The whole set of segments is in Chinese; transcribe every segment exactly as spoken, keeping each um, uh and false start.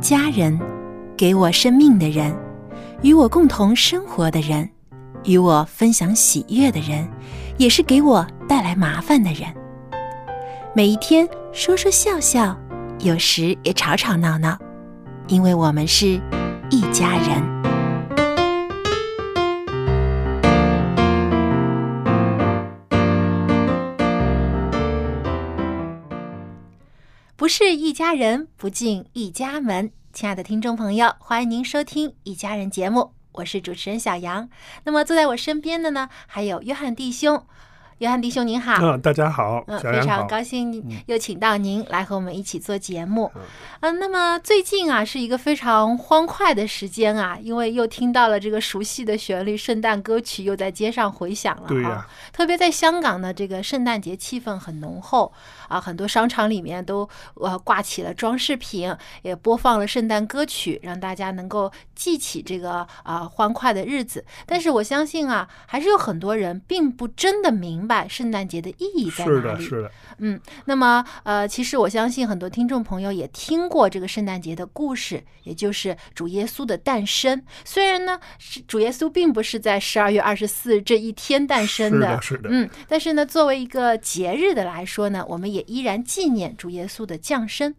家人，给我生命的人，与我共同生活的人，与我分享喜悦的人，也是给我带来麻烦的人。每一天说说笑笑，有时也吵吵闹闹，因为我们是一家人。不是一家人，不进一家门。亲爱的听众朋友，欢迎您收听一家人节目，我是主持人小杨。那么坐在我身边的呢，还有约翰弟兄。约翰弟兄您好。嗯，大家好，小杨好。非常高兴又请到您来和我们一起做节目。嗯，呃、那么最近啊，是一个非常欢快的时间啊，因为又听到了这个熟悉的旋律，圣诞歌曲又在街上回响了。啊，对呀，啊。特别在香港呢，这个圣诞节气氛很浓厚。啊，很多商场里面都呃挂起了装饰品，也播放了圣诞歌曲，让大家能够记起这个啊欢快的日子。但是我相信啊，还是有很多人并不真的明白圣诞节的意义在哪里。是的，是的。嗯，那么呃，其实我相信很多听众朋友也听过这个圣诞节的故事，也就是主耶稣的诞生。虽然呢，主耶稣并不是在十二月二十四日这一天诞生的，是的，是的。嗯，但是呢，作为一个节日的来说呢，我们也依然纪念主耶稣的降生。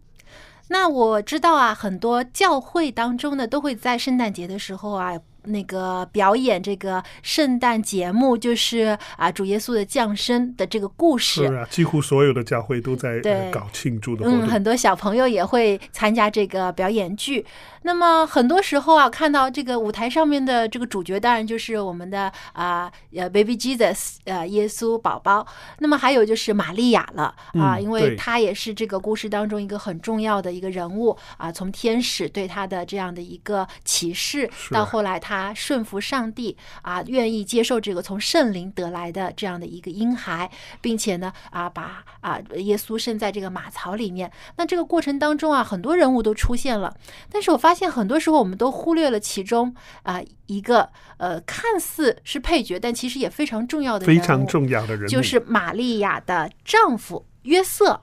那我知道啊，很多教会当中呢，都会在圣诞节的时候啊，那个表演这个圣诞节目，就是啊主耶稣的降生的这个故事。是啊，几乎所有的教会都在呃、搞庆祝的活动。嗯，很多小朋友也会参加这个表演剧。那么很多时候啊，看到这个舞台上面的这个主角，当然就是我们的啊呃 Baby Jesus， 呃耶稣宝宝。那么还有就是玛利亚了啊，嗯，因为他也是这个故事当中一个很重要的一个人物啊，从天使对他的这样的一个启示，到后来他他顺服上帝啊，愿意接受这个从圣灵得来的这样的一个婴孩，并且呢啊，把啊耶稣生在这个马槽里面。那这个过程当中啊，很多人物都出现了，但是我发现很多时候我们都忽略了其中啊一个呃看似是配角，但其实也非常重要的人物，非常重要的人物，就是玛利亚的丈夫约瑟。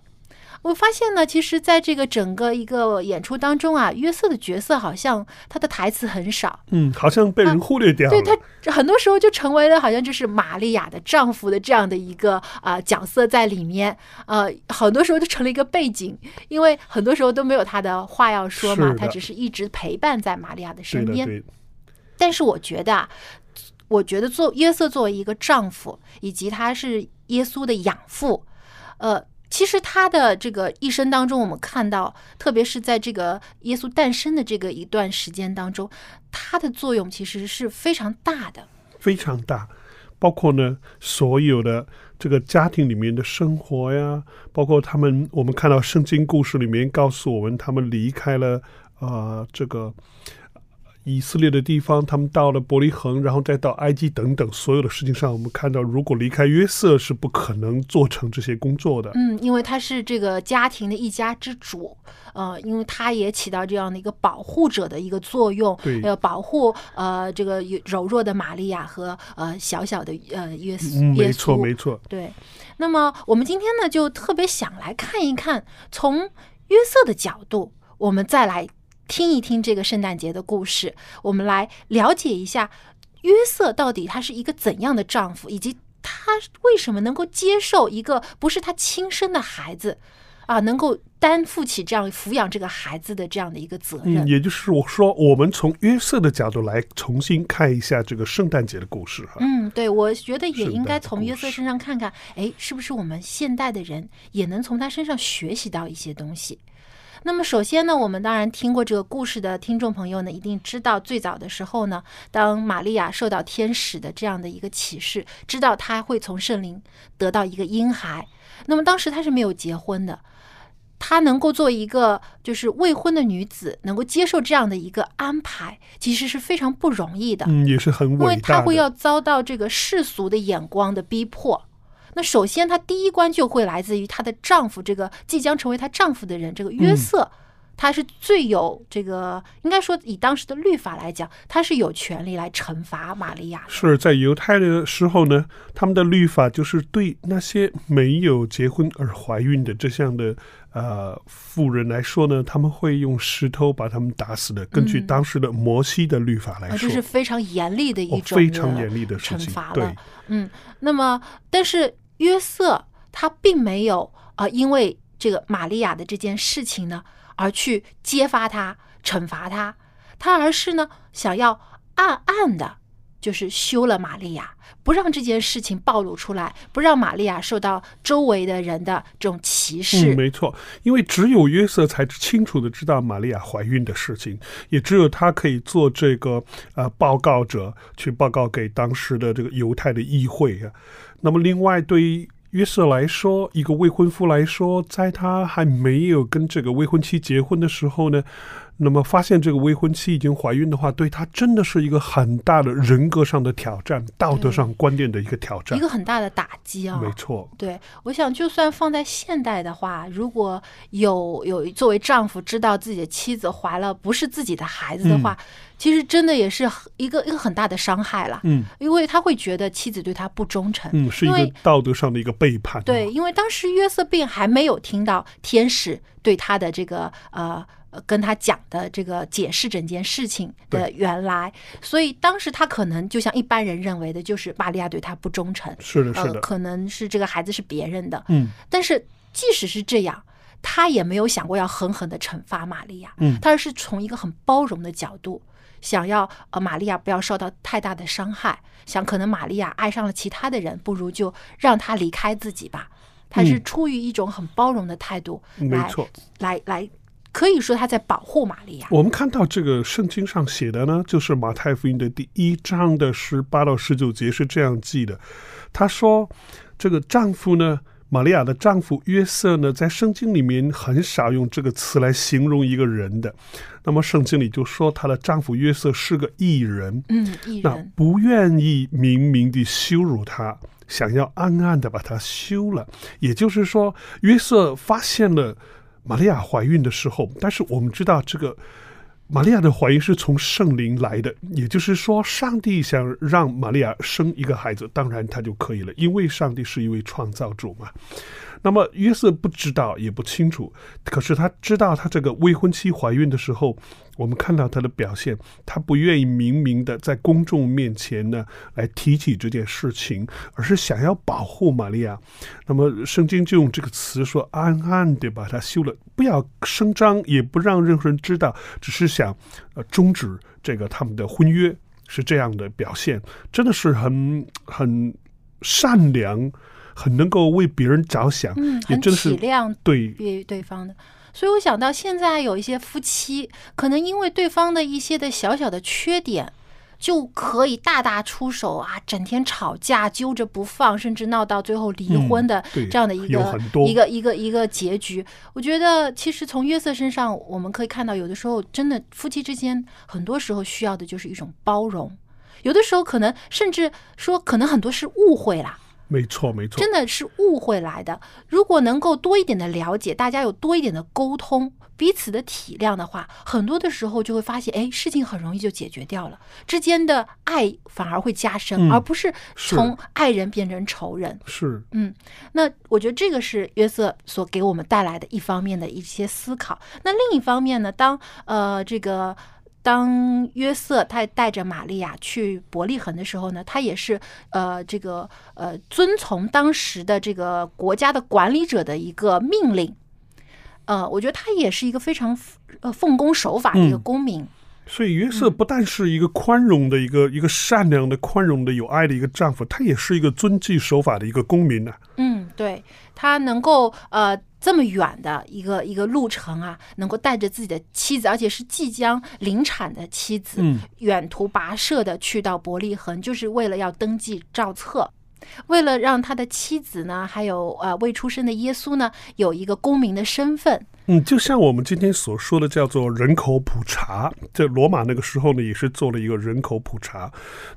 我发现呢，其实在这个整个一个演出当中啊，约瑟的角色好像他的台词很少，嗯，好像被人忽略掉了。啊，对，他很多时候就成为了好像就是玛利亚的丈夫的这样的一个啊、呃、角色在里面，呃，很多时候就成了一个背景，因为很多时候都没有他的话要说嘛，他只是一直陪伴在玛利亚的身边。对的，对的。但是我觉得啊，我觉得做约瑟作为一个丈夫，以及他是耶稣的养父，呃。其实他的这个一生当中，我们看到特别是在这个耶稣诞生的这个一段时间当中，他的作用其实是非常大的，非常大，包括呢所有的这个家庭里面的生活呀，包括他们，我们看到圣经故事里面告诉我们，他们离开了呃这个以色列的地方，他们到了伯利恒，然后再到埃及等等，所有的事情上我们看到，如果离开约瑟是不可能做成这些工作的。嗯，因为他是这个家庭的一家之主，呃，因为他也起到这样的一个保护者的一个作用，要保护呃这个柔弱的玛利亚和呃小小的呃约瑟。嗯，没错没错。对，那么我们今天呢，就特别想来看一看，从约瑟的角度，我们再来听一听这个圣诞节的故事，我们来了解一下约瑟到底他是一个怎样的丈夫，以及他为什么能够接受一个不是他亲生的孩子，啊，能够担负起这样抚养这个孩子的这样的一个责任。嗯，也就是我说，我们从约瑟的角度来重新看一下这个圣诞节的故事哈。嗯，对，我觉得也应该从约瑟身上看看，哎，是不是我们现代的人也能从他身上学习到一些东西。那么首先呢，我们当然听过这个故事的听众朋友呢，一定知道最早的时候呢，当玛利亚受到天使的这样的一个启示，知道她会从圣灵得到一个婴孩，那么当时她是没有结婚的，她能够做一个就是未婚的女子，能够接受这样的一个安排，其实是非常不容易的，嗯，也是很伟大的，因为她会要遭到这个世俗的眼光的逼迫。那首先她第一关就会来自于她的丈夫，这个即将成为她丈夫的人，这个约瑟，他是最有这个，应该说以当时的律法来讲，他是有权利来惩罚玛利亚。是在犹太的时候呢，他们的律法就是对那些没有结婚而怀孕的这项的呃妇人来说呢，他们会用石头把他们打死的，根据当时的摩西的律法来说，这、嗯啊就是非常严厉的一种、哦、非常严厉的惩罚了。对，嗯，那么但是约瑟他并没有啊、呃，因为这个玛利亚的这件事情呢，而去揭发他、惩罚他，他而是呢想要暗暗的，就是休了玛利亚，不让这件事情暴露出来，不让玛利亚受到周围的人的这种歧视。嗯，没错，因为只有约瑟才清楚的知道玛利亚怀孕的事情，也只有他可以做这个呃报告者，去报告给当时的这个犹太的议会啊。那么，另外对于约瑟来说，一个未婚夫来说，在他还没有跟这个未婚妻结婚的时候呢，那么发现这个未婚妻已经怀孕的话，对他真的是一个很大的人格上的挑战，道德上观念的一个挑战，一个很大的打击啊。没错，对，我想就算放在现代的话，如果有有作为丈夫知道自己的妻子怀了不是自己的孩子的话，嗯，其实真的也是一个一个很大的伤害了，嗯，因为他会觉得妻子对他不忠诚，嗯，是一个道德上的一个背叛。对，因为当时约瑟并还没有听到天使对他的这个呃跟他讲的这个解释整件事情的原来，所以当时他可能就像一般人认为的，就是玛利亚对他不忠诚，是的，是的，呃、可能是这个孩子是别人的，嗯，但是即使是这样，他也没有想过要狠狠的惩罚玛利亚，嗯，他而是从一个很包容的角度。想要呃玛利亚不要受到太大的伤害，想可能玛利亚爱上了其他的人，不如就让她离开自己吧。她是出于一种很包容的态度，嗯，没错，来来。来可以说他在保护玛利亚。我们看到这个圣经上写的呢，就是马太福音的第一章的十八到十九节是这样记的。他说，这个丈夫呢，玛利亚的丈夫约瑟呢，在圣经里面很少用这个词来形容一个人的。那么圣经里就说她的丈夫约瑟是个义人，嗯，义人，那不愿意明明地羞辱她，想要暗暗地把她休了。也就是说，约瑟发现了玛利亚怀孕的时候，但是我们知道这个玛利亚的怀孕是从圣灵来的，也就是说上帝想让玛利亚生一个孩子，当然他就可以了，因为上帝是一位创造主嘛。那么约瑟不知道也不清楚，可是他知道他这个未婚妻怀孕的时候，我们看到他的表现，他不愿意明明的在公众面前呢来提起这件事情，而是想要保护玛利亚。那么圣经就用这个词说，暗暗的把他休了，不要声张，也不让任何人知道，只是想呃终止这个他们的婚约，是这样的表现，真的是很很善良，很能够为别人着想，嗯，很体谅对对方的。所以我想到现在有一些夫妻可能因为对方的一些的小小的缺点就可以大打出手啊，整天吵架揪着不放，甚至闹到最后离婚的这样的一个、嗯、一个一个一个结局。我觉得其实从约瑟身上我们可以看到，有的时候真的夫妻之间很多时候需要的就是一种包容，有的时候可能甚至说可能很多是误会啦，没错没错，真的是误会来的。如果能够多一点的了解，大家有多一点的沟通，彼此的体谅的话，很多的时候就会发现，哎，事情很容易就解决掉了，之间的爱反而会加深，嗯，而不是从爱人变成仇人。是，嗯，那我觉得这个是约瑟所给我们带来的一方面的一些思考。那另一方面呢，当呃这个。当约瑟他带着玛利亚去伯利恒的时候呢，他也是呃这个呃遵从当时的这个国家的管理者的一个命令，呃，我觉得他也是一个非常呃奉公守法的一个公民。嗯，所以约瑟不但是一个宽容的一个、嗯、一个善良的宽容的有爱的一个丈夫，他也是一个遵纪守法的一个公民啊。嗯，对，他能够呃这么远的一个一个路程啊，能够带着自己的妻子，而且是即将临产的妻子，嗯，远途跋涉的去到伯利恒，就是为了要登记造册。为了让他的妻子呢，还有呃未出生的耶稣呢，有一个公民的身份。嗯，就像我们今天所说的叫做人口普查，在罗马那个时候呢，也是做了一个人口普查。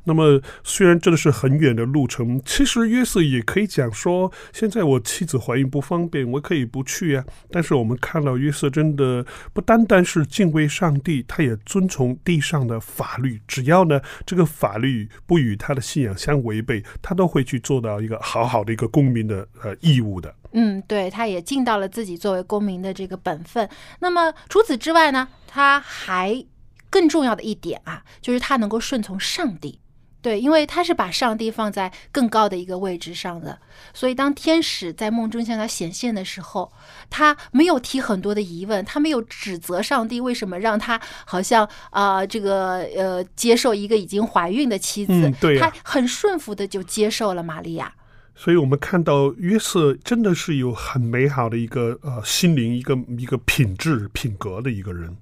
那么虽然真的是很远的路程，其实约瑟也可以讲说，现在我妻子怀孕不方便，我可以不去啊。但是我们看到约瑟真的不单单是敬畏上帝，他也遵从地上的法律，只要呢这个法律不与他的信仰相违背，他都会去做到一个好好的一个公民的呃义务的。嗯，对，他也尽到了自己作为公民的这个本分。那么除此之外呢，他还更重要的一点啊，就是他能够顺从上帝。对，因为他是把上帝放在更高的一个位置上的，所以当天使在梦中向他显现的时候，他没有提很多的疑问，他没有指责上帝为什么让他好像呃这个呃接受一个已经怀孕的妻子。嗯，对啊，他很顺服的就接受了玛利亚。所以我们看到约瑟真的是有很美好的一个呃心灵，一个一个品质品格的一个人。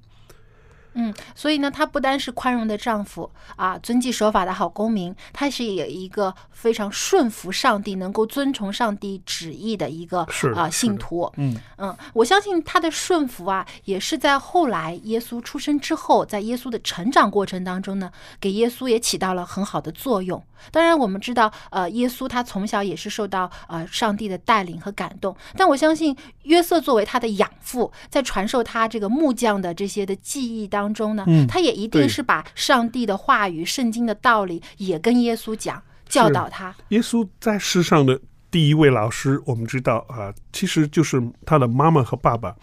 嗯，所以呢，他不单是宽容的丈夫啊，遵纪守法的好公民，他是也一个非常顺服上帝，能够遵从上帝旨意的一个啊信徒。嗯嗯，我相信他的顺服啊，也是在后来耶稣出生之后，在耶稣的成长过程当中呢，给耶稣也起到了很好的作用。当然，我们知道，呃，耶稣他从小也是受到呃上帝的带领和感动，但我相信约瑟作为他的养父，在传授他这个木匠的这些的技艺当中。当中呢，他也一定是把上帝的话语、圣经的道理也跟耶稣讲，教导他。耶稣在世上的第一位老师，我们知道啊，其实就是他的妈妈和爸爸。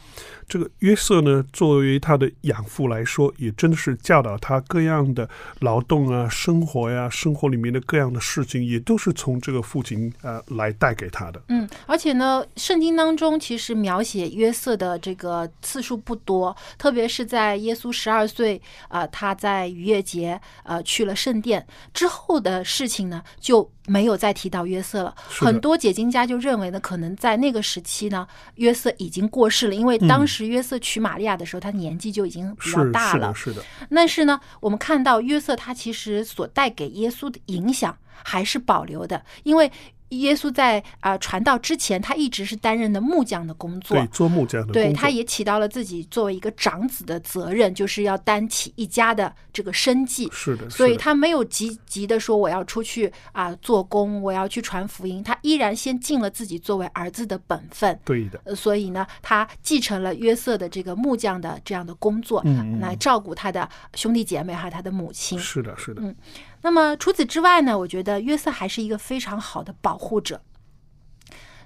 这个约瑟呢，作为他的养父来说，也真的是教导他各样的劳动啊、生活呀、啊、生活里面的各样的事情，也都是从这个父亲啊、呃、来带给他的。嗯，而且呢，圣经当中其实描写约瑟的这个次数不多，特别是在耶稣十二岁啊、呃，他在逾越节呃去了圣殿之后的事情呢，就没有再提到约瑟了。很多解经家就认为呢，可能在那个时期呢，约瑟已经过世了，因为当时约瑟娶玛利亚的时候，嗯，他年纪就已经比较大了。是，是的，是的。但是呢，我们看到约瑟他其实所带给耶稣的影响还是保留的，因为耶稣在啊、呃、传道之前，他一直是担任的木匠的工作，对，做木匠的工作。对，他也起到了自己作为一个长子的责任，就是要担起一家的这个生计。是的，是的。所以他没有积极的说我要出去啊、呃、做工，我要去传福音，他依然先尽了自己作为儿子的本分。对的。呃、所以呢，他继承了约瑟的这个木匠的这样的工作，嗯，来照顾他的兄弟姐妹还有他的母亲。是的，是的。嗯。那么除此之外呢，我觉得约瑟还是一个非常好的保护者。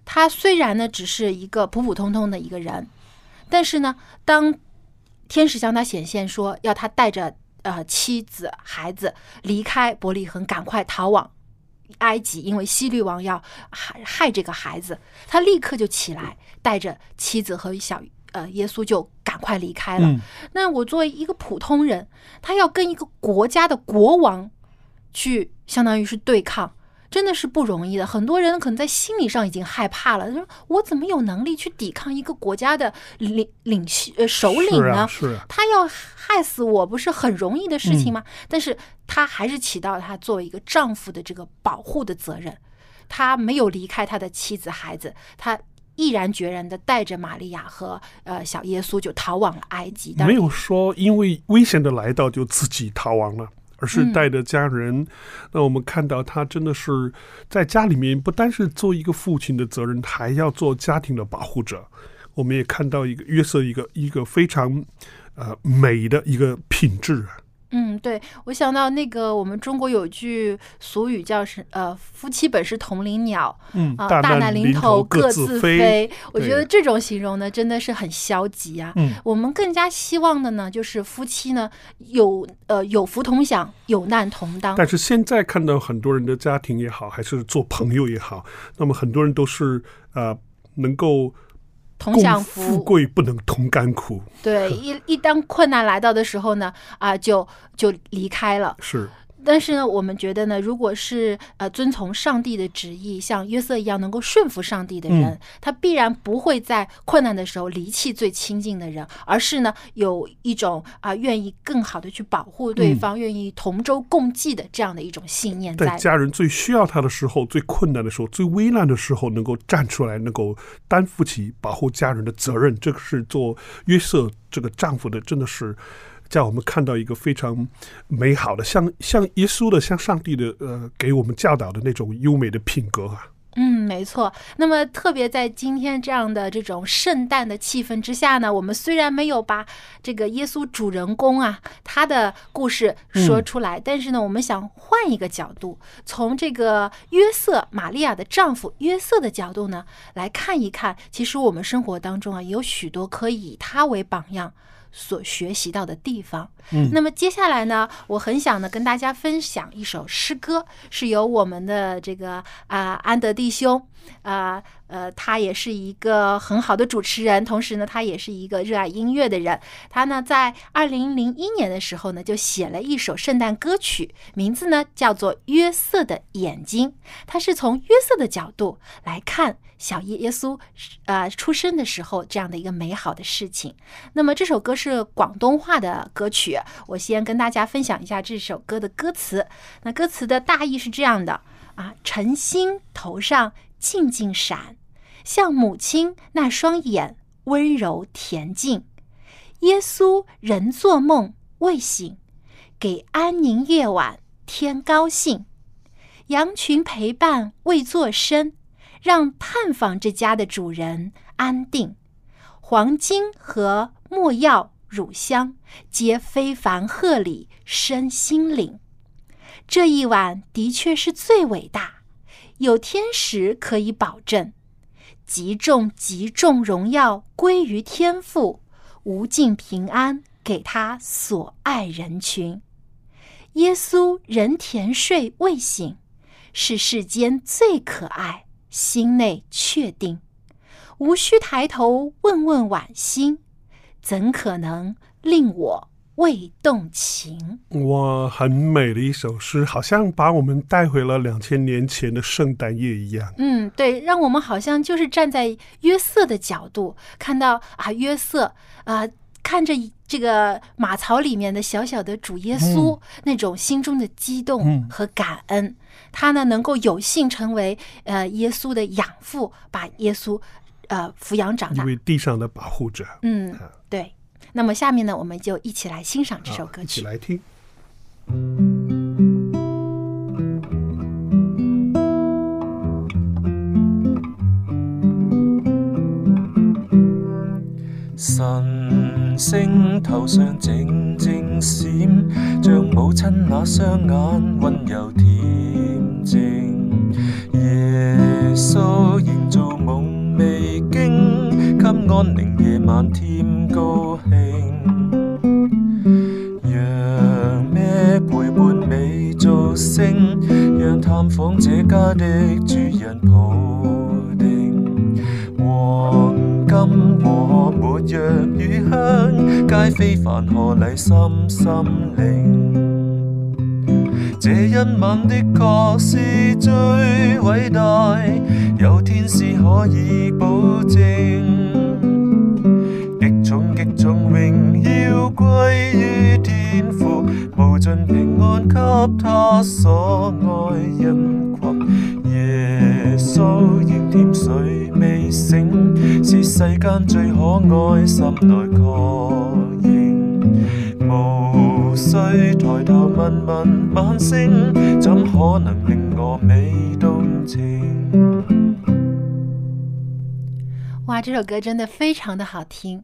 他虽然呢只是一个普普通通的一个人，但是呢，当天使向他显现说要他带着呃妻子孩子离开伯利恒，赶快逃往埃及，因为希律王要害害这个孩子，他立刻就起来，带着妻子和小呃耶稣就赶快离开了。嗯，那我作为一个普通人，他要跟一个国家的国王去相当于是对抗，真的是不容易的。很多人可能在心理上已经害怕了，说我怎么有能力去抵抗一个国家的领领呃首领呢？是啊，是啊，他要害死我不是很容易的事情吗？嗯，但是他还是起到他作为一个丈夫的这个保护的责任，他没有离开他的妻子孩子，他毅然决然的带着玛利亚和呃小耶稣就逃往了埃及。没有说因为危险的来到就自己逃亡了，而是带着家人。嗯，那我们看到他真的是在家里面不单是做一个父亲的责任，还要做家庭的保护者。我们也看到一个约瑟一个一个非常呃美的一个品质。嗯，对，我想到那个我们中国有句俗语叫是呃夫妻本是同林鸟，嗯，呃、大难临头各自飞。我觉得这种形容呢真的是很消极啊。嗯，我们更加希望的呢就是夫妻呢有呃有福同享，有难同当。但是现在看到很多人的家庭也好，还是做朋友也好，那么很多人都是呃能够同享福，富贵不能同甘苦。对，一一当困难来到的时候呢，啊，就就离开了。是。但是呢，我们觉得呢，如果是呃遵从上帝的旨意，像约瑟一样能够顺服上帝的人，嗯、他必然不会在困难的时候离弃最亲近的人，而是呢有一种啊、呃、愿意更好的去保护对方，嗯、愿意同舟共济的这样的一种信念在。在家人最需要他的时候、最困难的时候、最危难的时候，能够站出来，能够担负起保护家人的责任，这个是做约瑟这个丈夫的，真的是。像我们看到一个非常美好的，像像耶稣的，像上帝的，呃，给我们教导的那种优美的品格啊。嗯，没错。那么特别在今天这样的这种圣诞的气氛之下呢，我们虽然没有把这个耶稣主人公啊他的故事说出来，嗯、但是呢，我们想换一个角度，从这个约瑟玛利亚的丈夫约瑟的角度呢来看一看，其实我们生活当中啊有许多可以以他为榜样所学习到的地方。嗯，那么接下来呢，我很想呢跟大家分享一首诗歌，是由我们的这个啊、呃、安德弟兄啊 呃, 呃他也是一个很好的主持人，同时呢他也是一个热爱音乐的人。他呢在二零零一年的时候呢就写了一首圣诞歌曲，名字呢叫做《约瑟的眼睛》。他是从约瑟的角度来看小耶稣啊、呃、出生的时候这样的一个美好的事情。那么这首歌是广东话的歌曲，我先跟大家分享一下这首歌的歌词。那歌词的大意是这样的啊：晨星头上静静闪，像母亲那双眼温柔恬静。耶稣人做梦未醒，给安宁夜晚添高兴。羊群陪伴未作声，让探访这家的主人安定。黄金和没药乳香，皆非凡贺礼身心领。这一晚的确是最伟大，有天使可以保证。极重极重荣耀归于天父，无尽平安给他所爱人群。耶稣仍甜睡未醒，是世间最可爱，心内确定。无需抬头问问晚星，怎可能令我未动情。哇，很美的一首诗，好像把我们带回了两千年前的圣诞夜一样。嗯，对，让我们好像就是站在约瑟的角度，看到啊约瑟啊、呃、看着这个马槽里面的小小的主耶稣，嗯、那种心中的激动和感恩。嗯、他呢能够有幸成为呃耶稣的养父，把耶稣呃抚养长大，因为地上的保护者。嗯，对。那么下面呢，我们就一起来欣赏这首歌曲，一起来听。晨星頭上靜靜閃，像母親那雙眼溫柔恬靜。耶穌營造夢未驚，給安寧夜晚添高興。讓咩陪伴美造聲，讓探訪這家的主人抱定。黃金和沒藥乳香，皆非凡賀禮深深領。這一晚的確是最偉大，有天使可以保證。極重極重榮耀歸於天父，無盡平安給他所愛人群。耶穌仍甜睡未醒，是世間最可愛，心內確認。無無需抬頭問問晚星，怎可能令我未動情。哇，这首歌真的非常的好听。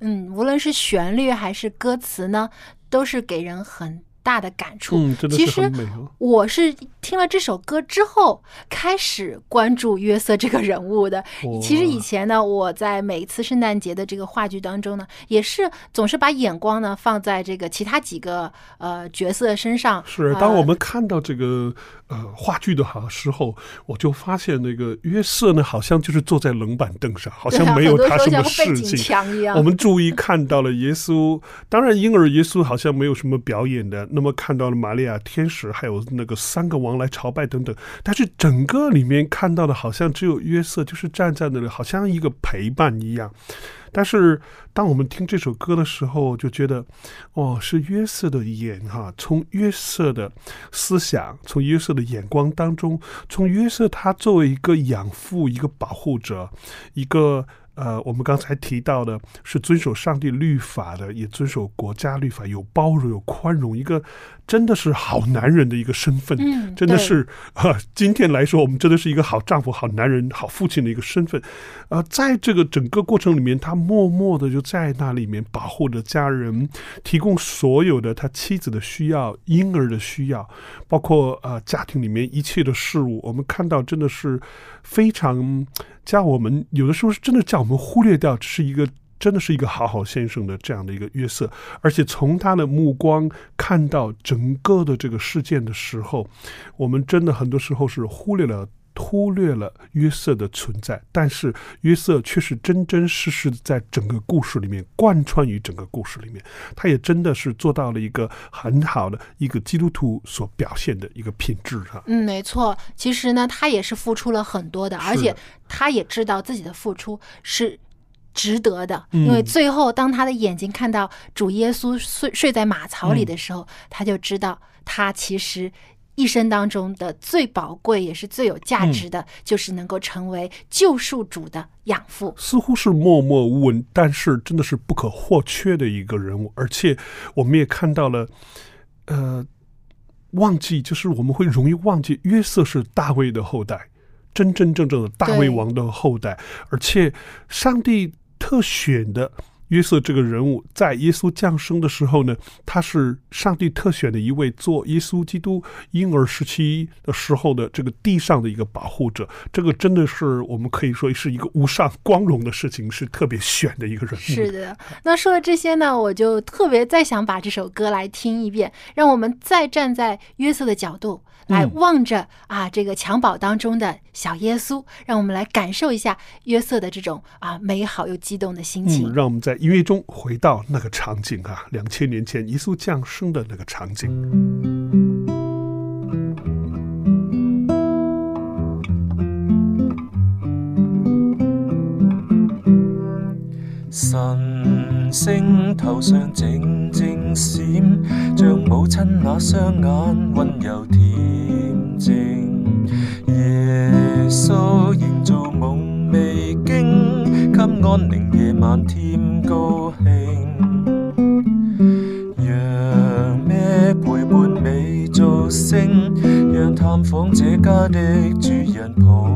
嗯，无论是旋律还是歌词呢，都是给人很大的感触。嗯，真的是很美啊。其实我是听了这首歌之后开始关注约瑟这个人物的。其实以前呢，我在每一次圣诞节的这个话剧当中呢，也是总是把眼光呢放在这个其他几个呃角色身上。是，当我们看到这个呃话剧的时候，我就发现那个约瑟呢，好像就是坐在冷板凳上，好像没有他什么事情。啊、我们注意看到了耶稣，当然婴儿耶稣好像没有什么表演的。那么看到了玛利亚、天使，还有那个三个王来朝拜等等，但是整个里面看到的好像只有约瑟，就是站在那里，好像一个陪伴一样。但是当我们听这首歌的时候，就觉得哦，是约瑟的眼哈，从约瑟的思想，从约瑟的眼光当中，从约瑟他作为一个养父、一个保护者、一个呃，我们刚才提到的是遵守上帝律法的，也遵守国家律法，有包容有宽容，一个真的是好男人的一个身份、嗯、真的是、呃、今天来说我们真的是一个好丈夫、好男人、好父亲的一个身份、呃、在这个整个过程里面，他默默的就在那里面保护着家人，提供所有的他妻子的需要、婴儿的需要，包括、呃、家庭里面一切的事物。我们看到真的是非常叫我们有的时候真的叫我们忽略掉，这是一个真的是一个好好先生的这样的一个约瑟。而且从他的目光看到整个的这个事件的时候，我们真的很多时候是忽略了忽略了约瑟的存在，但是约瑟却是真真实实的在整个故事里面，贯穿于整个故事里面，他也真的是做到了一个很好的一个基督徒所表现的一个品质啊。嗯，没错。其实呢，他也是付出了很多的，而且他也知道自己的付出是值得的，因为最后当他的眼睛看到主耶稣 睡, 睡在马槽里的时候、嗯、他就知道他其实一生当中的最宝贵也是最有价值的、嗯、就是能够成为救赎主的养父。似乎是默默无闻，但是真的是不可或缺的一个人物。而且我们也看到了呃，忘记，就是我们会容易忘记约瑟是大卫的后代，真真正正的大卫王的后代。而且上帝特选的约瑟这个人物，在耶稣降生的时候呢，他是上帝特选的一位做耶稣基督婴儿时期的时候的这个地上的一个保护者。这个真的是我们可以说是一个无上光荣的事情，是特别选的一个人物。是的。那说了这些呢，我就特别再想把这首歌来听一遍，让我们再站在约瑟的角度来望着、嗯、啊这个襁褓当中的小耶稣，让我们来感受一下约瑟的这种啊美好又激动的心情、嗯、让我们在音乐中回到那个场景啊，两千年前耶稣降生的那个场景。晨星頭上靜靜閃，像母親那雙眼溫柔恬靜。耶穌營造夢未驚，給安寧夜晚添高興。讓咩陪伴你造星，讓探訪這家的主人抱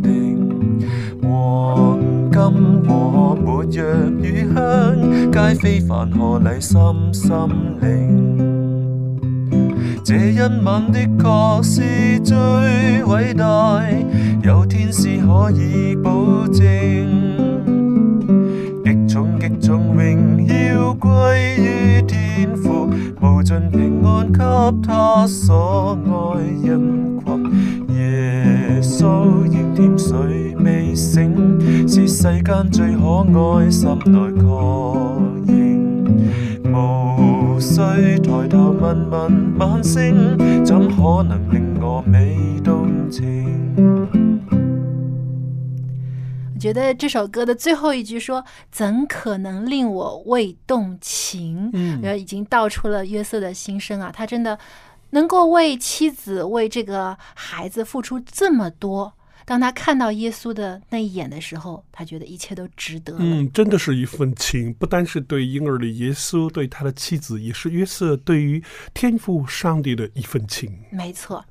定。黃金和沒藥與香，皆非凡何禮心心領。這一晚的確是最偉大，有天使可以保證。極重極重榮耀歸於天父，無盡平安給他所愛人群。耶穌仍甜睡未醒，是世間最可愛，心內確認。無需抬頭問問晚星，怎可能令我美動情。觉得这首歌的最后一句说怎可能令我未动情，嗯，已经道出了约瑟的心声啊。他真的能够为妻子、为这个孩子付出这么多，当他看到耶稣的那一眼的时候，他觉得一切都值得了。嗯，真的是一份情，不单是对婴儿的耶稣，对他的妻子，也是约瑟对于天父上帝的一份情。没错。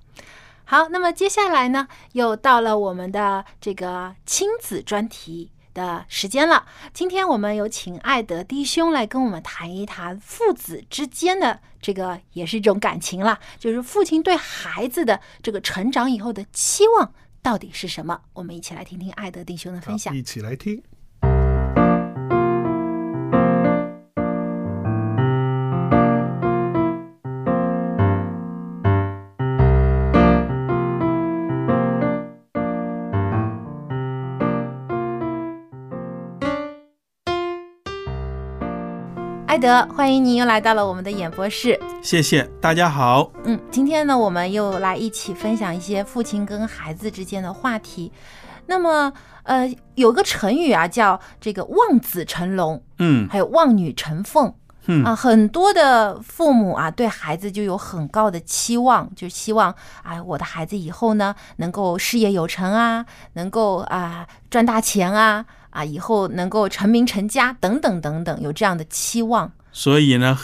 好，那么接下来呢，又到了我们的这个亲子专题。的时间了。今天我们有请爱德弟兄来跟我们谈一谈父子之间的这个也是一种感情了，就是父亲对孩子的这个成长以后的期望到底是什么。我们一起来听听爱德弟兄的分享，一起来听。爱德，欢迎您又来到了我们的演播室。谢谢，大家好。嗯，今天呢，我们又来一起分享一些父亲跟孩子之间的话题。那么，呃，有个成语啊，叫这个望子成龙，嗯，还有望女成凤，嗯啊，很多的父母啊，对孩子就有很高的期望，就希望哎，我的孩子以后呢，能够事业有成啊，能够啊赚大钱啊。啊，以后能够成名成家等等等等，有这样的期望。所以呢，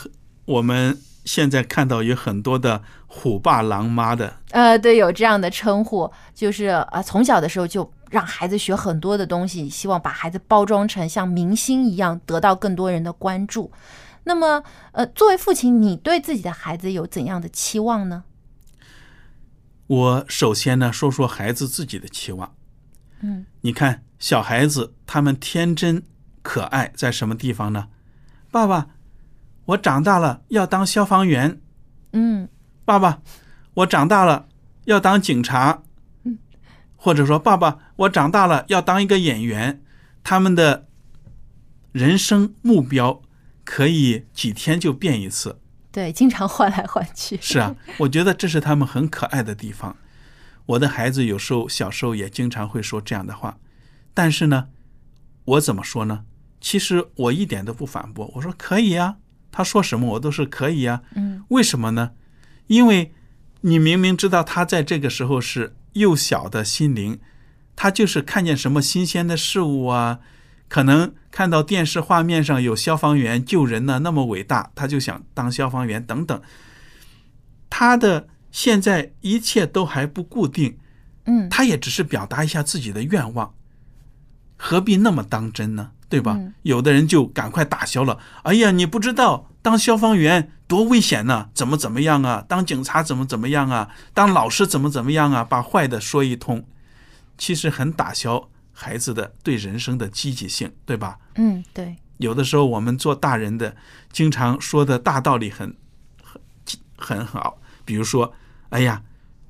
我们现在看到有很多的虎爸狼妈的，呃，对，有这样的称呼，就是呃，从小的时候就让孩子学很多的东西，希望把孩子包装成像明星一样，得到更多人的关注。那么，呃，作为父亲，你对自己的孩子有怎样的期望呢？我首先呢，说说孩子自己的期望。嗯，你看小孩子他们天真可爱在什么地方呢？爸爸，我长大了要当消防员。嗯，爸爸，我长大了要当警察。嗯，或者说爸爸，我长大了要当一个演员。他们的人生目标可以几天就变一次。对，经常换来换去。是啊，我觉得这是他们很可爱的地方。我的孩子有时候小时候也经常会说这样的话，但是呢，我怎么说呢？其实我一点都不反驳，我说可以啊，他说什么我都是可以啊。嗯，为什么呢？因为你明明知道他在这个时候是幼小的心灵，他就是看见什么新鲜的事物啊，可能看到电视画面上有消防员救人呢，那么伟大，他就想当消防员等等。他的现在一切都还不固定，嗯，他也只是表达一下自己的愿望，何必那么当真呢？对吧？嗯，有的人就赶快打消了，哎呀，你不知道当消防员多危险呢，怎么怎么样啊，当警察怎么怎么样啊，当老师怎么怎么样啊，把坏的说一通，其实很打消孩子的对人生的积极性，对吧？嗯，对。有的时候我们做大人的，经常说的大道理很很很好，比如说，哎呀，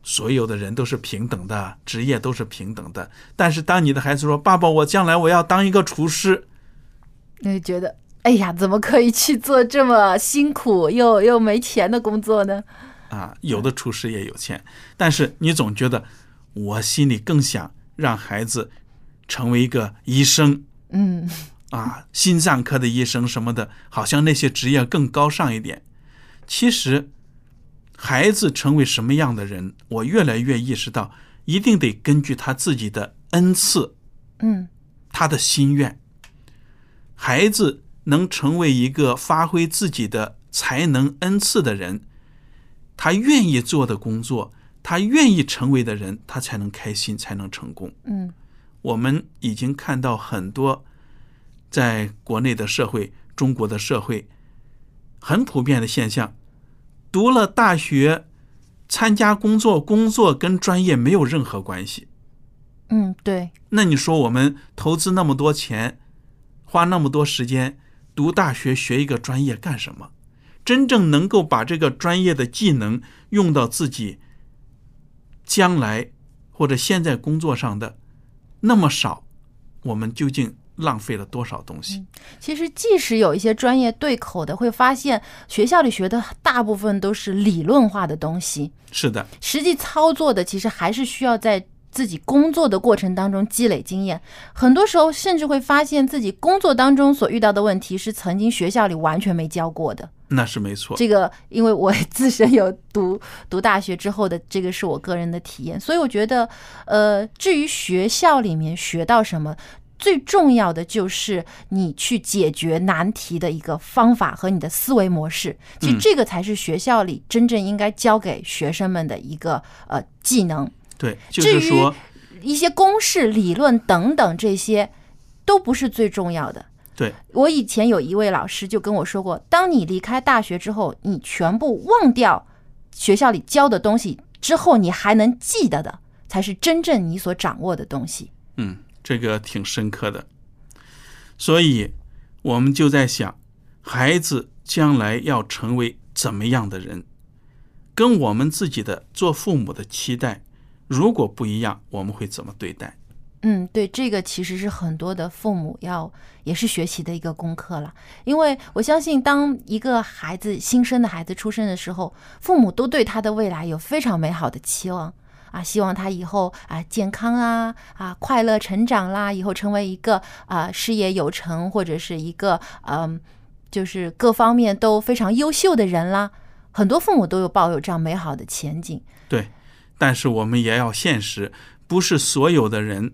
所有的人都是平等的，职业都是平等的。但是当你的孩子说，爸爸，我将来我要当一个厨师，那就觉得，哎呀，怎么可以去做这么辛苦又又没钱的工作呢？啊，有的厨师也有钱，但是你总觉得，我心里更想让孩子成为一个医生，嗯，啊，心脏科的医生什么的，好像那些职业更高尚一点。其实孩子成为什么样的人，我越来越意识到，一定得根据他自己的恩赐，嗯，他的心愿。孩子能成为一个发挥自己的才能恩赐的人，他愿意做的工作，他愿意成为的人，他才能开心，才能成功。嗯，我们已经看到很多在国内的社会，中国的社会，很普遍的现象。读了大学，参加工作，工作跟专业没有任何关系。嗯，对。那你说我们投资那么多钱，花那么多时间读大学学一个专业干什么？真正能够把这个专业的技能用到自己将来或者现在工作上的那么少，我们究竟浪费了多少东西？嗯，其实即使有一些专业对口的，会发现学校里学的大部分都是理论化的东西。是的，实际操作的其实还是需要在自己工作的过程当中积累经验。很多时候甚至会发现自己工作当中所遇到的问题是曾经学校里完全没教过的。那是没错，这个因为我自身有读读大学之后的，这个是我个人的体验。所以我觉得呃，至于学校里面学到什么，最重要的就是你去解决难题的一个方法和你的思维模式，其实这个才是学校里真正应该教给学生们的一个呃技能。对，就是说一些公式、理论等等这些，都不是最重要的。对，我以前有一位老师就跟我说过，当你离开大学之后，你全部忘掉学校里教的东西之后，你还能记得的才是真正你所掌握的东西。嗯，这个挺深刻的。所以我们就在想，孩子将来要成为怎么样的人，跟我们自己的做父母的期待如果不一样，我们会怎么对待？嗯，对，这个其实是很多的父母要也是学习的一个功课了。因为我相信当一个孩子新生的孩子出生的时候，父母都对他的未来有非常美好的期望啊，希望他以后啊健康啊啊快乐成长啦，以后成为一个啊事业有成，或者是一个嗯就是各方面都非常优秀的人啦。很多父母都有抱有这样美好的前景。对，但是我们也要现实，不是所有的人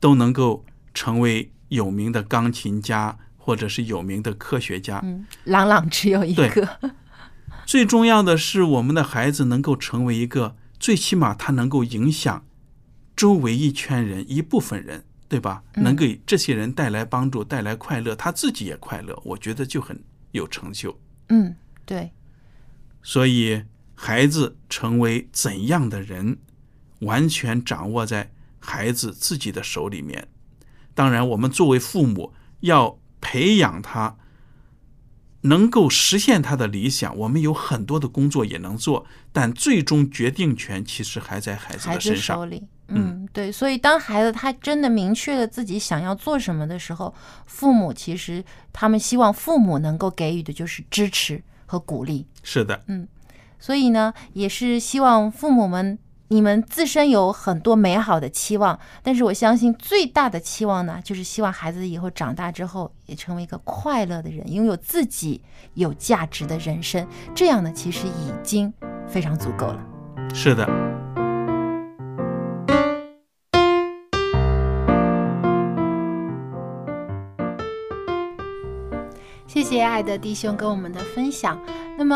都能够成为有名的钢琴家或者是有名的科学家。嗯，朗朗只有一个。最重要的是我们的孩子能够成为一个，最起码他能够影响周围一圈人一部分人，对吧？能给这些人带来帮助，带来快乐，他自己也快乐，我觉得就很有成就。嗯，对。所以孩子成为怎样的人，完全掌握在孩子自己的手里面。当然我们作为父母要培养他能够实现他的理想，我们有很多的工作也能做，但最终决定权其实还在孩子的身上，孩子手里。嗯，对，所以当孩子他真的明确了自己想要做什么的时候，父母其实他们希望父母能够给予的就是支持和鼓励。是的。嗯，所以呢也是希望父母们你们自身有很多美好的期望，但是我相信最大的期望呢，就是希望孩子以后长大之后也成为一个快乐的人，拥有自己有价值的人生，这样呢其实已经非常足够了。是的。谢谢爱的弟兄跟我们的分享。那么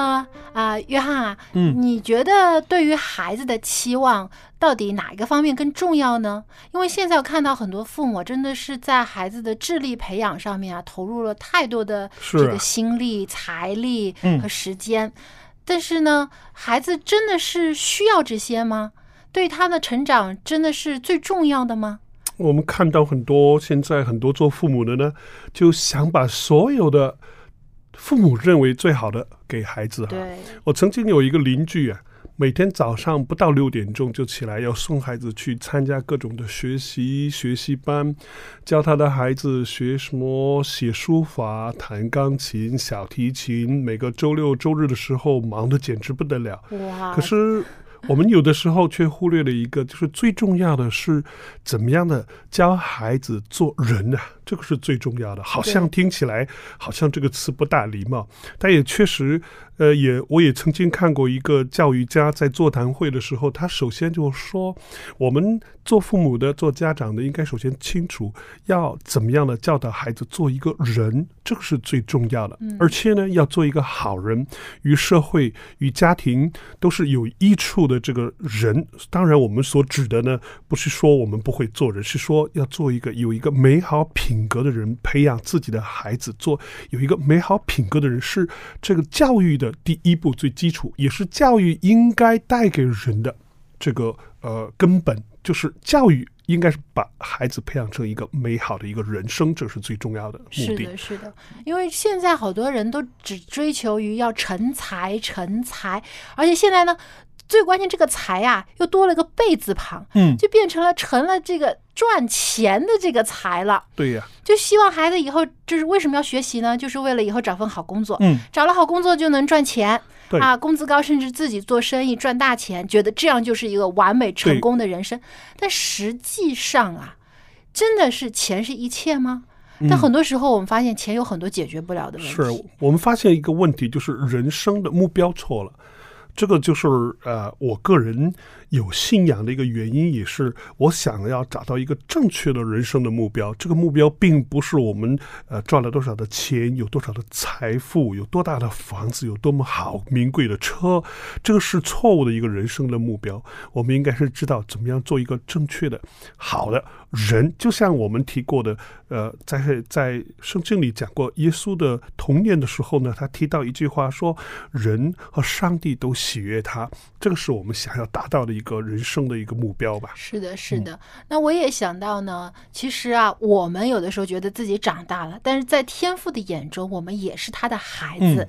啊、呃，约翰啊、嗯，你觉得对于孩子的期望到底哪一个方面更重要呢？因为现在我看到很多父母真的是在孩子的智力培养上面啊，投入了太多的这个心力、财力和时间、嗯，但是呢，孩子真的是需要这些吗？对他的成长真的是最重要的吗？我们看到很多现在很多做父母的呢，就想把所有的父母认为最好的给孩子哈。我曾经有一个邻居啊，每天早上不到六点钟就起来要送孩子去参加各种的学习学习班，教他的孩子学什么写书法、弹钢琴、小提琴，每个周六周日的时候忙得简直不得了。可是我们有的时候却忽略了一个，就是最重要的是怎么样的教孩子做人啊，这个是最重要的。好像听起来好像这个词不大礼貌，但也确实呃，也我也曾经看过一个教育家在座谈会的时候，他首先就说我们做父母的做家长的应该首先清楚要怎么样的教导孩子做一个人，这个是最重要的、嗯、而且呢要做一个好人，与社会与家庭都是有益处的的这个人。当然我们所指的呢不是说我们不会做人，是说要做一个有一个美好品格的人，培养自己的孩子做有一个美好品格的人，是这个教育的第一步，最基础也是教育应该带给人的这个呃根本，就是教育应该是把孩子培养成一个美好的一个人生，这是最重要的目的。是的，是的。因为现在好多人都只追求于要成才成才，而且现在呢最关键这个财啊又多了个贝字旁，嗯，就变成了成了这个赚钱的这个财了。对呀、啊，就希望孩子以后就是为什么要学习呢？就是为了以后找份好工作，嗯，找了好工作就能赚钱，对啊，工资高，甚至自己做生意赚大钱，觉得这样就是一个完美成功的人生。但实际上啊，真的是钱是一切吗？但很多时候我们发现钱有很多解决不了的问题。嗯、是我们发现一个问题，就是人生的目标错了。这个就是呃，我个人有信仰的一个原因，也是我想要找到一个正确的人生的目标。这个目标并不是我们呃赚了多少的钱，有多少的财富，有多大的房子，有多么好名贵的车，这个是错误的一个人生的目标。我们应该是知道怎么样做一个正确的好的人。就像我们提过的呃，在在圣经里讲过，耶稣的童年的时候呢，他提到一句话说，人和上帝都喜悦他。这个是我们想要达到的一个人生的一个目标吧。是的是的、嗯、那我也想到呢，其实啊，我们有的时候觉得自己长大了，但是在天父的眼中，我们也是他的孩子、嗯，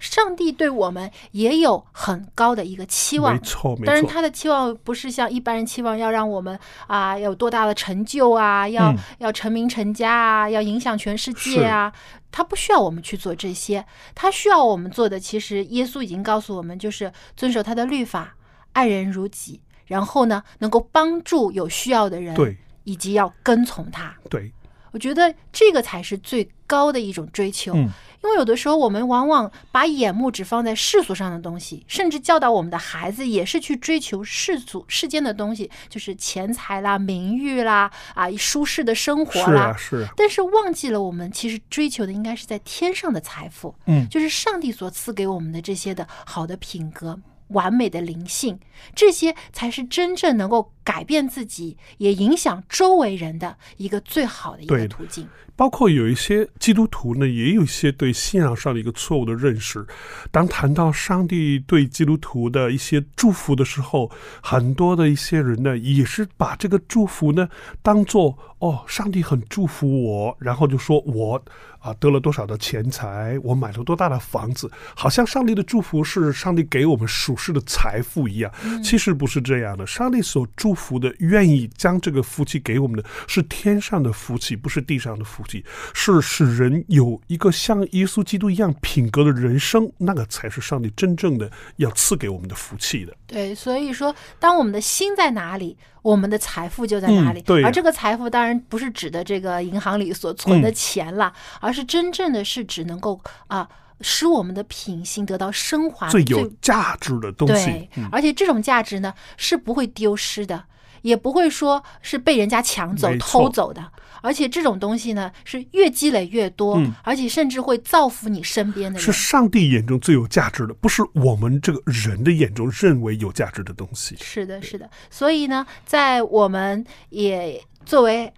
上帝对我们也有很高的一个期望，没错没错。当然他的期望不是像一般人期望要让我们啊有多大的成就啊，要、嗯、要成名成家啊，要影响全世界啊，他不需要我们去做这些。他需要我们做的，其实耶稣已经告诉我们，就是遵守他的律法，爱人如己，然后呢能够帮助有需要的人，对，以及要跟从他。对，我觉得这个才是最高的一种追求、嗯、因为有的时候我们往往把眼目只放在世俗上的东西，甚至教导我们的孩子也是去追求世俗世间的东西，就是钱财啦，名誉啦，啊，舒适的生活啦，是啊是啊，但是忘记了我们其实追求的应该是在天上的财富、嗯、就是上帝所赐给我们的这些的好的品格，完美的灵性，这些才是真正能够改变自己，也影响周围人的一个最好的一个途径。包括有一些基督徒呢，也有一些对信仰上的一个错误的认识。当谈到上帝对基督徒的一些祝福的时候，很多的一些人呢，也是把这个祝福呢当作哦，上帝很祝福我，然后就说我啊得了多少的钱财，我买了多大的房子，好像上帝的祝福是上帝给我们属世的财富一样、嗯、其实不是这样的。上帝所祝福的，愿意将这个福气给我们的，是天上的福气，不是地上的福气，是使人有一个像耶稣基督一样品格的人生，那个才是上帝真正的要赐给我们的福气的。对，所以说当我们的心在哪里，我们的财富就在哪里、嗯、对、啊、而这个财富当然不是指的这个银行里所存的钱了、嗯、而是真正的是只能够啊、呃使我们的品性得到升华，最有价值的东西。对、嗯、而且这种价值呢是不会丢失的，也不会说是被人家抢走偷走的，而且这种东西呢是越积累越多、嗯、而且甚至会造福你身边的人，是上帝眼中最有价值的，不是我们这个人的眼中认为有价值的东西。是的是的，所以呢在我们也作为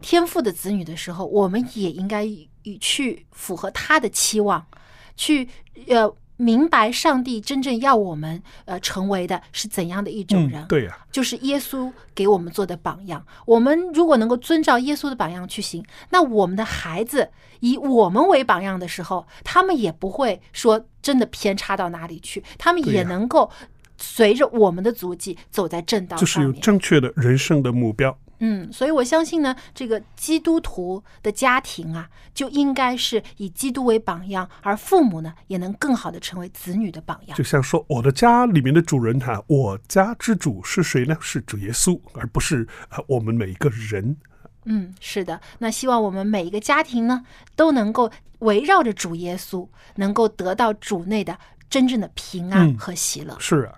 天父的子女的时候，我们也应该去符合他的期望，去呃明白上帝真正要我们呃成为的是怎样的一种人、嗯、对呀、啊，就是耶稣给我们做的榜样。我们如果能够遵照耶稣的榜样去行，那我们的孩子以我们为榜样的时候，他们也不会说真的偏差到哪里去，他们也能够随着我们的足迹走在正道上面，就是有正确的人生的目标。嗯，所以我相信呢，这个基督徒的家庭啊，就应该是以基督为榜样，而父母呢，也能更好的成为子女的榜样。就像说，我的家里面的主人哈、啊，我家之主是谁呢？是主耶稣，而不是、啊、我们每一个人。嗯，是的。那希望我们每一个家庭呢，都能够围绕着主耶稣，能够得到主内的真正的平安和喜乐。嗯、是啊。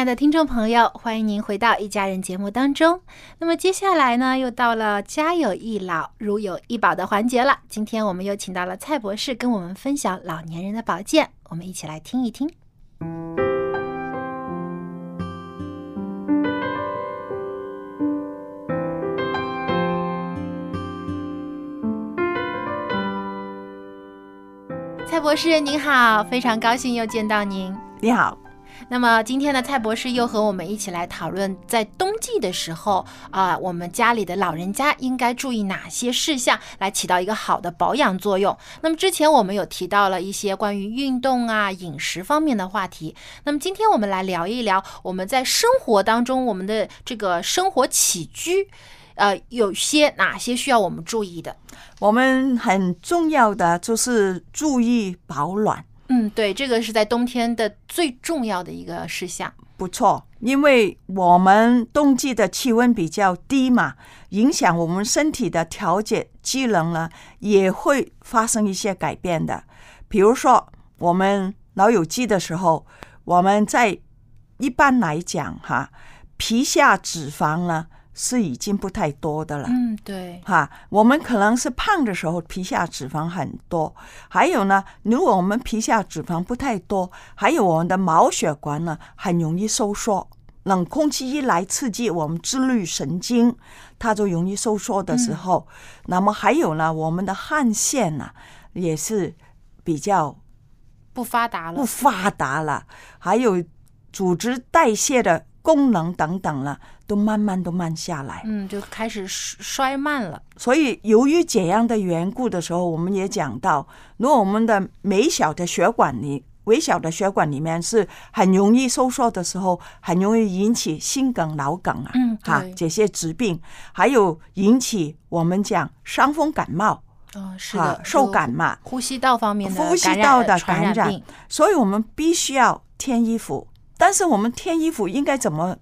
亲爱的听众朋友，欢迎您回到一家人节目当中。那么接下来呢，又到了家有一老如有一宝的环节了。今天我们又请到了蔡博士跟我们分享老年人的保健，我们一起来听一听。蔡博士您好，非常高兴又见到您。你好。那么今天呢，蔡博士又和我们一起来讨论，在冬季的时候啊、呃，我们家里的老人家应该注意哪些事项来起到一个好的保养作用。那么之前我们有提到了一些关于运动啊、饮食方面的话题。那么今天我们来聊一聊我们在生活当中，我们的这个生活起居呃，有些哪些需要我们注意的？我们很重要的就是注意保暖。嗯，对，这个是在冬天的最重要的一个事项。不错，因为我们冬季的气温比较低嘛，影响我们身体的调节机能呢，也会发生一些改变的。比如说，我们老友记的时候，我们在一般来讲哈，皮下脂肪呢是已经不太多的了。嗯，对哈，我们可能是胖的时候皮下脂肪很多，还有呢，如果我们皮下脂肪不太多，还有我们的毛血管呢很容易收缩，冷空气一来刺激我们自律神经，它就容易收缩的时候、嗯、那么还有呢，我们的汗腺呢、啊、也是比较不发达了不发达了还有组织代谢的功能等等了，都慢慢都慢下来，嗯，就开始衰慢了。所以由于这样的缘故的时候，我们也讲到，如果我们的微小的血管里微小的血管里面是很容易收缩的时候，很容易引起心梗、脑梗啊，嗯，啊这些疾病，还有引起我们讲伤风感冒。哦、是的、啊、受感嘛，呼吸道方面的呼吸道的感染, 感染，所以我们必须要添衣服。但是我们添衣服应该怎么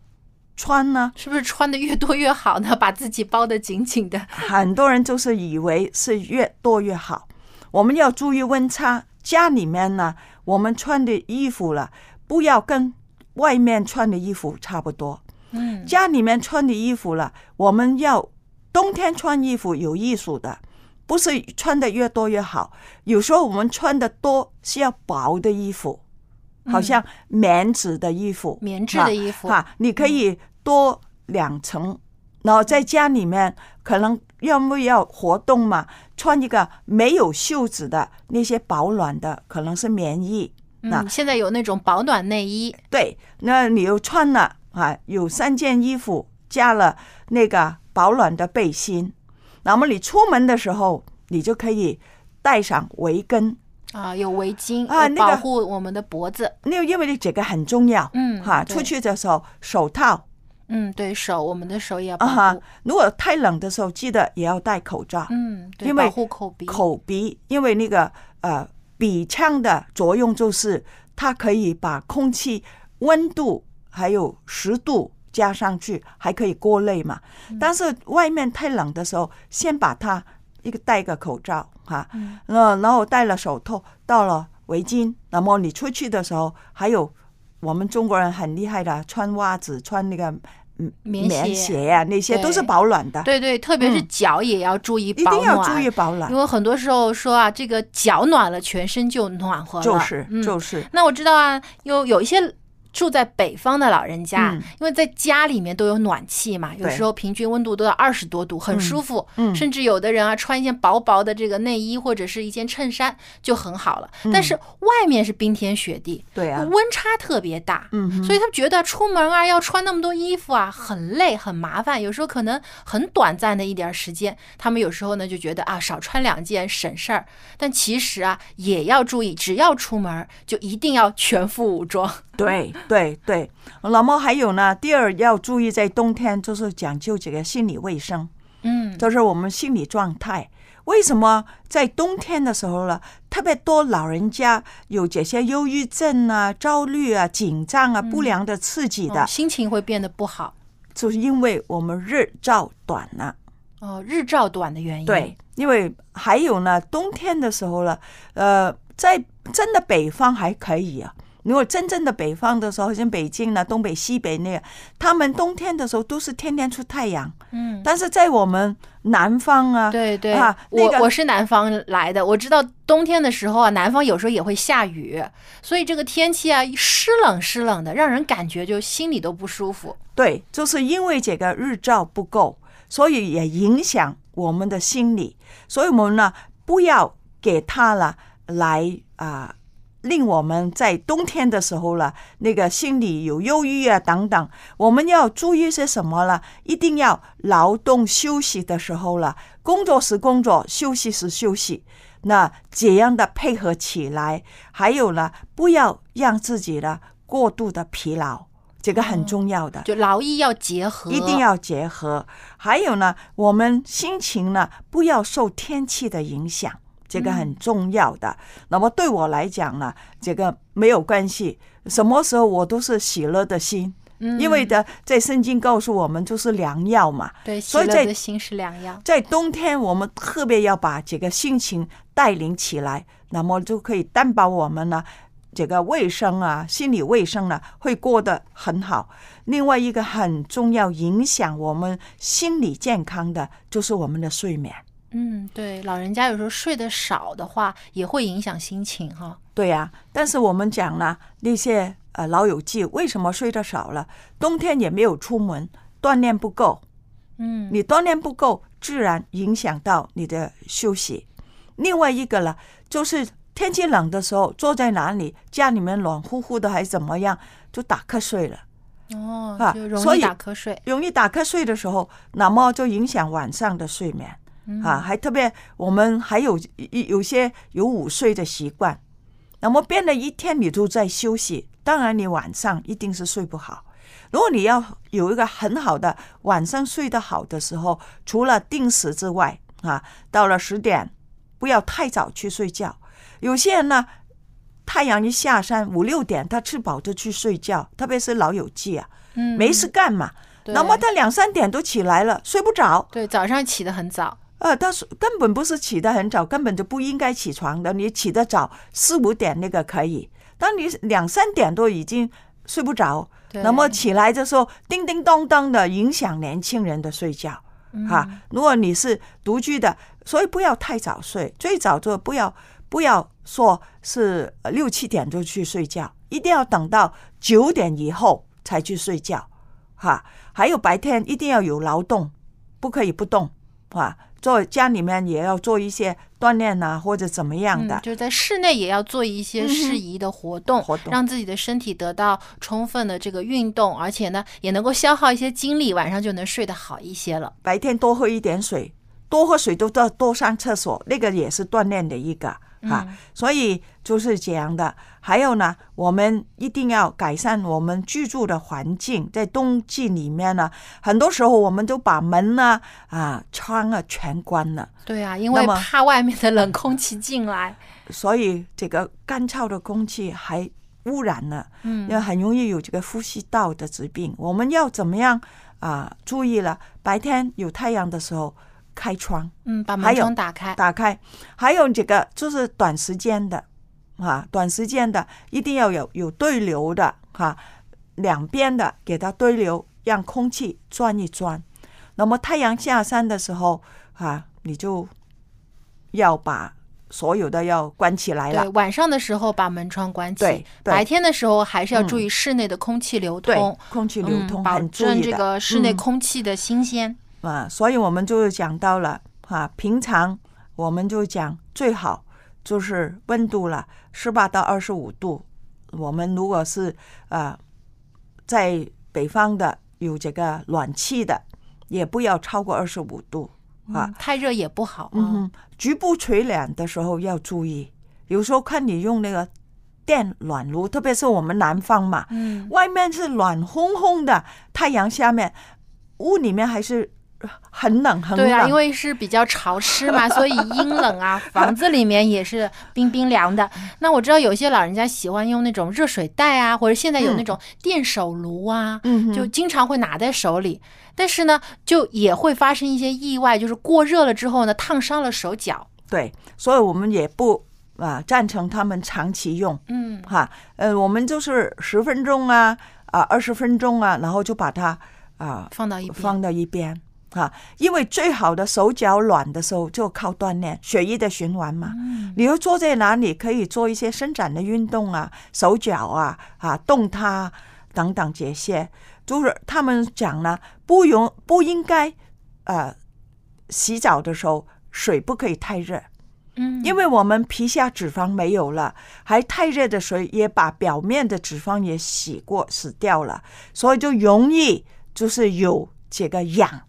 穿呢？是不是穿的越多越好呢？把自己包得紧紧的。很多人就是以为是越多越好。我们要注意温差，家里面呢，我们穿的衣服了，不要跟外面穿的衣服差不多。嗯，家里面穿的衣服了，我们要冬天穿衣服有艺术的，不是穿的越多越好。有时候我们穿的多是要薄的衣服。好像棉质的衣服，棉质的衣服、啊啊、你可以多两层、嗯、然后在家里面可能要不要活动嘛，穿一个没有袖子的那些保暖的，可能是棉衣、嗯啊、现在有那种保暖内衣。对，那你又穿了、啊、有三件衣服加了那个保暖的背心，那么你出门的时候你就可以带上围巾啊，有围巾啊，保护我们的脖子。那个、因为这个很重要，嗯，哈、啊，出去的时候手套，嗯，对手，我们的手也要保护。啊、如果太冷的时候，记得也要戴口罩，嗯，对，因为保护口鼻。口鼻，因为那个呃鼻腔的作用就是它可以把空气温度还有湿度加上去，还可以过滤嘛、嗯。但是外面太冷的时候，先把它。一个戴个口罩哈、嗯，然后戴了手套，戴了围巾。那么你出去的时候，还有我们中国人很厉害的，穿袜子、穿那个棉鞋、棉鞋啊，那些都是保暖的。对对，特别是脚也要注意保暖、嗯，一定要注意保暖。因为很多时候说啊，这个脚暖了，全身就暖和了。就是就是、嗯。那我知道啊，有有一些。住在北方的老人家、嗯、因为在家里面都有暖气嘛，有时候平均温度都到二十多度，很舒服、嗯嗯、甚至有的人啊穿一件薄薄的这个内衣或者是一件衬衫就很好了、嗯、但是外面是冰天雪地，对啊，温差特别大、嗯、所以他们觉得出门啊要穿那么多衣服啊很累很麻烦，有时候可能很短暂的一点时间，他们有时候呢就觉得啊少穿两件省事儿，但其实啊也要注意，只要出门就一定要全副武装。对对对，那么还有呢，第二要注意，在冬天就是讲究这个心理卫生，嗯，就是我们心理状态。为什么在冬天的时候呢，特别多老人家有这些忧郁症啊、焦虑啊、紧张啊、不良的刺激的、嗯哦、心情会变得不好，就是因为我们日照短了。哦，日照短的原因。对，因为还有呢，冬天的时候呢，呃，在真的北方还可以啊。如果真正的北方的时候，像北京啊、东北、西北那个，他们冬天的时候都是天天出太阳。嗯，但是在我们南方啊，对对，啊那个、我我是南方来的，我知道冬天的时候啊，南方有时候也会下雨，所以这个天气啊，湿冷湿冷的，让人感觉就心里都不舒服。对，就是因为这个日照不够，所以也影响我们的心理，所以我们呢，不要给它了来啊。呃令我们在冬天的时候了，那个心里有忧郁啊等等，我们要注意些什么了？一定要劳动休息的时候了，工作是工作，休息是休息，那这样的配合起来，还有呢，不要让自己呢过度的疲劳，这个很重要的，嗯、就劳逸要结合，一定要结合。还有呢，我们心情呢不要受天气的影响。这个很重要的。那么对我来讲呢，这个没有关系，什么时候我都是喜乐的心，因为的在圣经告诉我们就是良药嘛。对，喜乐的心是良药。在冬天我们特别要把这个心情带领起来，那么就可以担保我们呢这个卫生啊，心理卫生呢会过得很好。另外一个很重要影响我们心理健康的就是我们的睡眠。嗯，对，老人家有时候睡得少的话，也会影响心情哈。对呀、啊，但是我们讲了那些呃老友记为什么睡得少了？冬天也没有出门，锻炼不够。嗯，你锻炼不够，自然影响到你的休息。另外一个呢，就是天气冷的时候，坐在哪里，家里面暖乎乎的还是怎么样，就打瞌睡了。哦，就容易打瞌睡。啊、容易打瞌睡的时候，那么就影响晚上的睡眠。啊，还特别我们还有有些有午睡的习惯，那么变了一天你都在休息，当然你晚上一定是睡不好。如果你要有一个很好的晚上睡得好的时候，除了定时之外啊，到了十点不要太早去睡觉。有些人呢，太阳一下山五六点他吃饱就去睡觉，特别是老友记啊，没事干嘛，那么他两三点都起来了，睡不着。对，早上起得很早。呃，他根本不是起得很早，根本就不应该起床的。你起得早，四五点那个可以，但你两三点都已经睡不着，那么起来的时候叮叮当当的，影响年轻人的睡觉、嗯、啊。如果你是独居的，所以不要太早睡，最早就不要不要说是六七点就去睡觉，一定要等到九点以后才去睡觉，哈、啊。还有白天一定要有劳动，不可以不动啊。做家里面也要做一些锻炼啊，或者怎么样的、嗯、就在室内也要做一些适宜的活动、嗯、活动让自己的身体得到充分的这个运动，而且呢也能够消耗一些精力，晚上就能睡得好一些了。白天多喝一点水，多喝水都多多上厕所，那个也是锻炼的一个、嗯、啊。所以就是这样的。还有呢，我们一定要改善我们居住的环境。在冬季里面呢，很多时候我们都把门啊、啊窗啊全关了。对啊，因为怕外面的冷空气进来，所以这个干燥的空气还污染了，嗯，也很容易有这个呼吸道的疾病。我们要怎么样啊？注意了，白天有太阳的时候开窗，嗯，把门窗打开，打开。还有这个就是短时间的。啊，短时间的一定要有有对流的哈、啊，两边的给它对流，让空气转一转。那么太阳下山的时候啊，你就要把所有的要关起来了。对，晚上的时候把门窗关起。对，对，白天的时候还是要注意室内的空气流通。嗯、对，空气流通、嗯、很注意的，保证这个室内空气的新鲜。嗯、啊，所以我们就讲到了啊，平常我们就讲最好。就是温度了，十八到二十五度。我们如果是呃在北方的有这个暖气的，也不要超过二十五度啊、嗯，太热也不好、啊。嗯，局部取暖的时候要注意，有时候看你用那个电暖炉，特别是我们南方嘛，嗯，外面是暖烘烘的，太阳下面，屋里面还是。很冷，很冷。对啊，因为是比较潮湿嘛，所以阴冷啊，房子里面也是冰冰凉的。那我知道有些老人家喜欢用那种热水袋啊，或者现在有那种电手炉啊，嗯、就经常会拿在手里。但是呢，就也会发生一些意外，就是过热了之后呢，烫伤了手脚。对，所以我们也不啊，赞成他们长期用。嗯，哈，呃，我们就是十分钟啊，啊，二十分钟啊，然后就把它啊放到一边放到一边。啊，因为最好的手脚软的时候就靠锻炼血液的循环嘛。嗯，你又坐在哪里可以做一些伸展的运动啊，手脚啊啊动它等等这些。就是他们讲呢，不用不应该呃洗澡的时候水不可以太热。嗯，因为我们皮下脂肪没有了，还太热的水也把表面的脂肪也洗过死掉了，所以就容易就是有这个痒。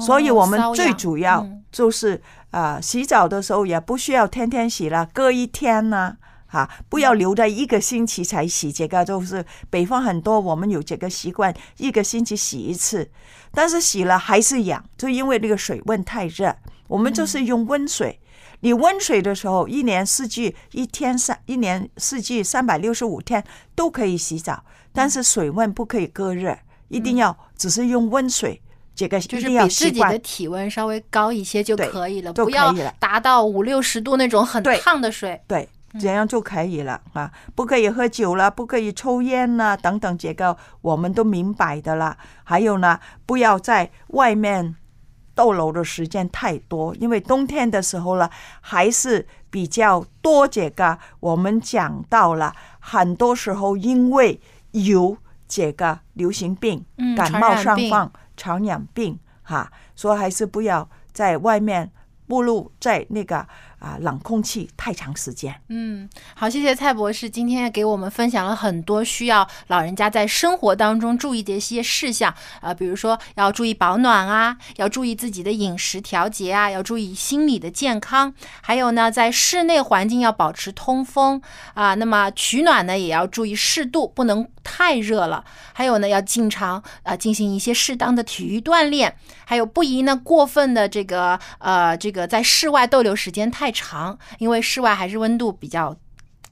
所以我们最主要就是啊、呃，洗澡的时候也不需要天天洗了，隔一天呢、啊，啊，不要留在一个星期才洗。这个就是北方很多我们有这个习惯，一个星期洗一次，但是洗了还是痒，就因为那个水温太热。我们就是用温水，你温水的时候，一年四季，一天三，一年四季三百六十五天都可以洗澡，但是水温不可以过热，一定要只是用温水。这个就是比自己的体温稍微高一些就可以了，不要达到五六十度那种很烫的水。对，这样就可以了啊！不可以喝酒了，不可以抽烟了，等等，这个我们都明白的了。还有呢，不要在外面逗留的时间太多，因为冬天的时候呢，还是比较多这个。我们讲到了，很多时候因为有这个流行病、嗯、感冒上放。传染病哈，所以还是不要在外面暴露在那个啊冷空气太长时间。嗯，好，谢谢蔡博士，今天给我们分享了很多需要老人家在生活当中注意的一些事项啊、呃，比如说要注意保暖啊，要注意自己的饮食调节啊，要注意心理的健康，还有呢，在室内环境要保持通风啊、呃，那么取暖呢也要注意适度，不能太热了，还有呢，要经常呃进行一些适当的体育锻炼，还有不宜呢过分的这个呃这个在室外逗留时间太长，因为室外还是温度比较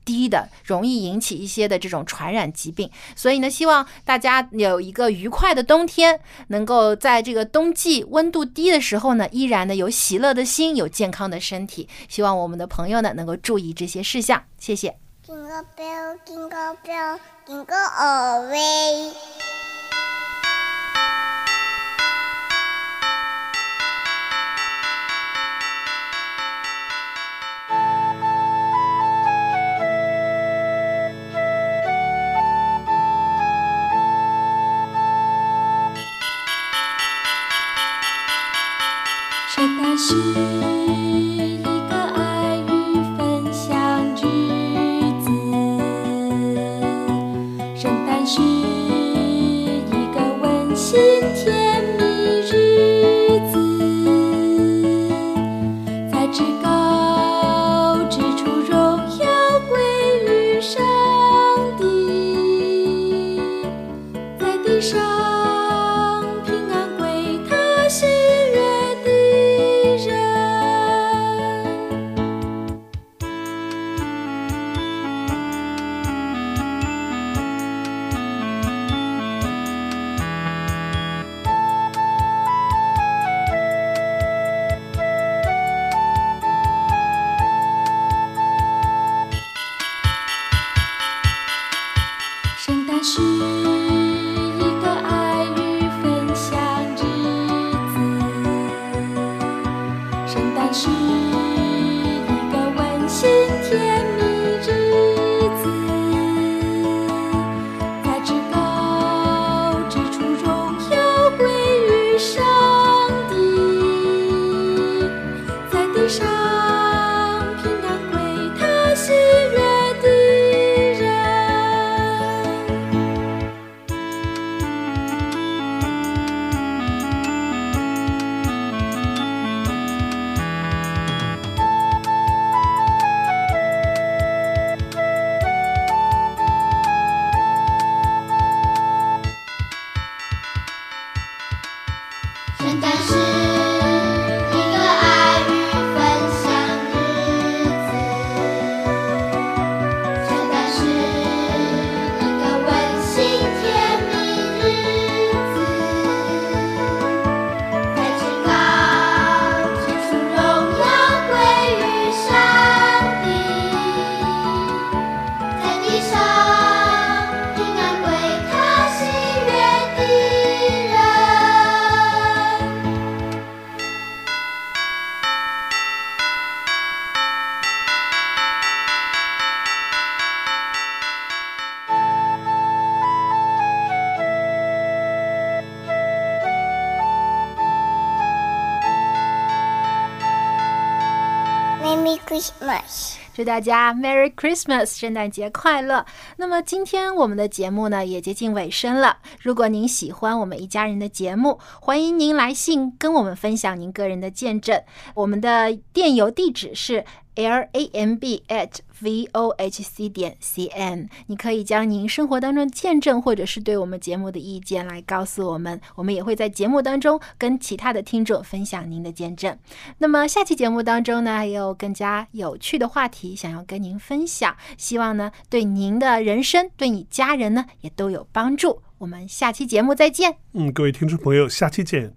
低的，容易引起一些的这种传染疾病。所以呢，希望大家有一个愉快的冬天，能够在这个冬季温度低的时候呢，依然呢有喜乐的心，有健康的身体。希望我们的朋友呢能够注意这些事项。谢谢。Jingle bell, jingle bell, jingle all the way. Jingle bell, jingle bell. Christmas， 祝大家 Merry Christmas， 圣诞节快乐。那么今天我们的节目呢也接近尾声了，如果您喜欢我们一家人的节目，欢迎您来信跟我们分享您个人的见证。我们的电邮地址是 lamb at vohc 点 cn， 你可以将您生活当中见证或者是对我们节目的意见来告诉我们，我们也会在节目当中跟其他的听众分享您的见证。那么下期节目当中呢还有更加有趣的话题想要跟您分享，希望呢对您的人生对你家人呢也都有帮助。我们下期节目再见。嗯，各位听众朋友，下期见。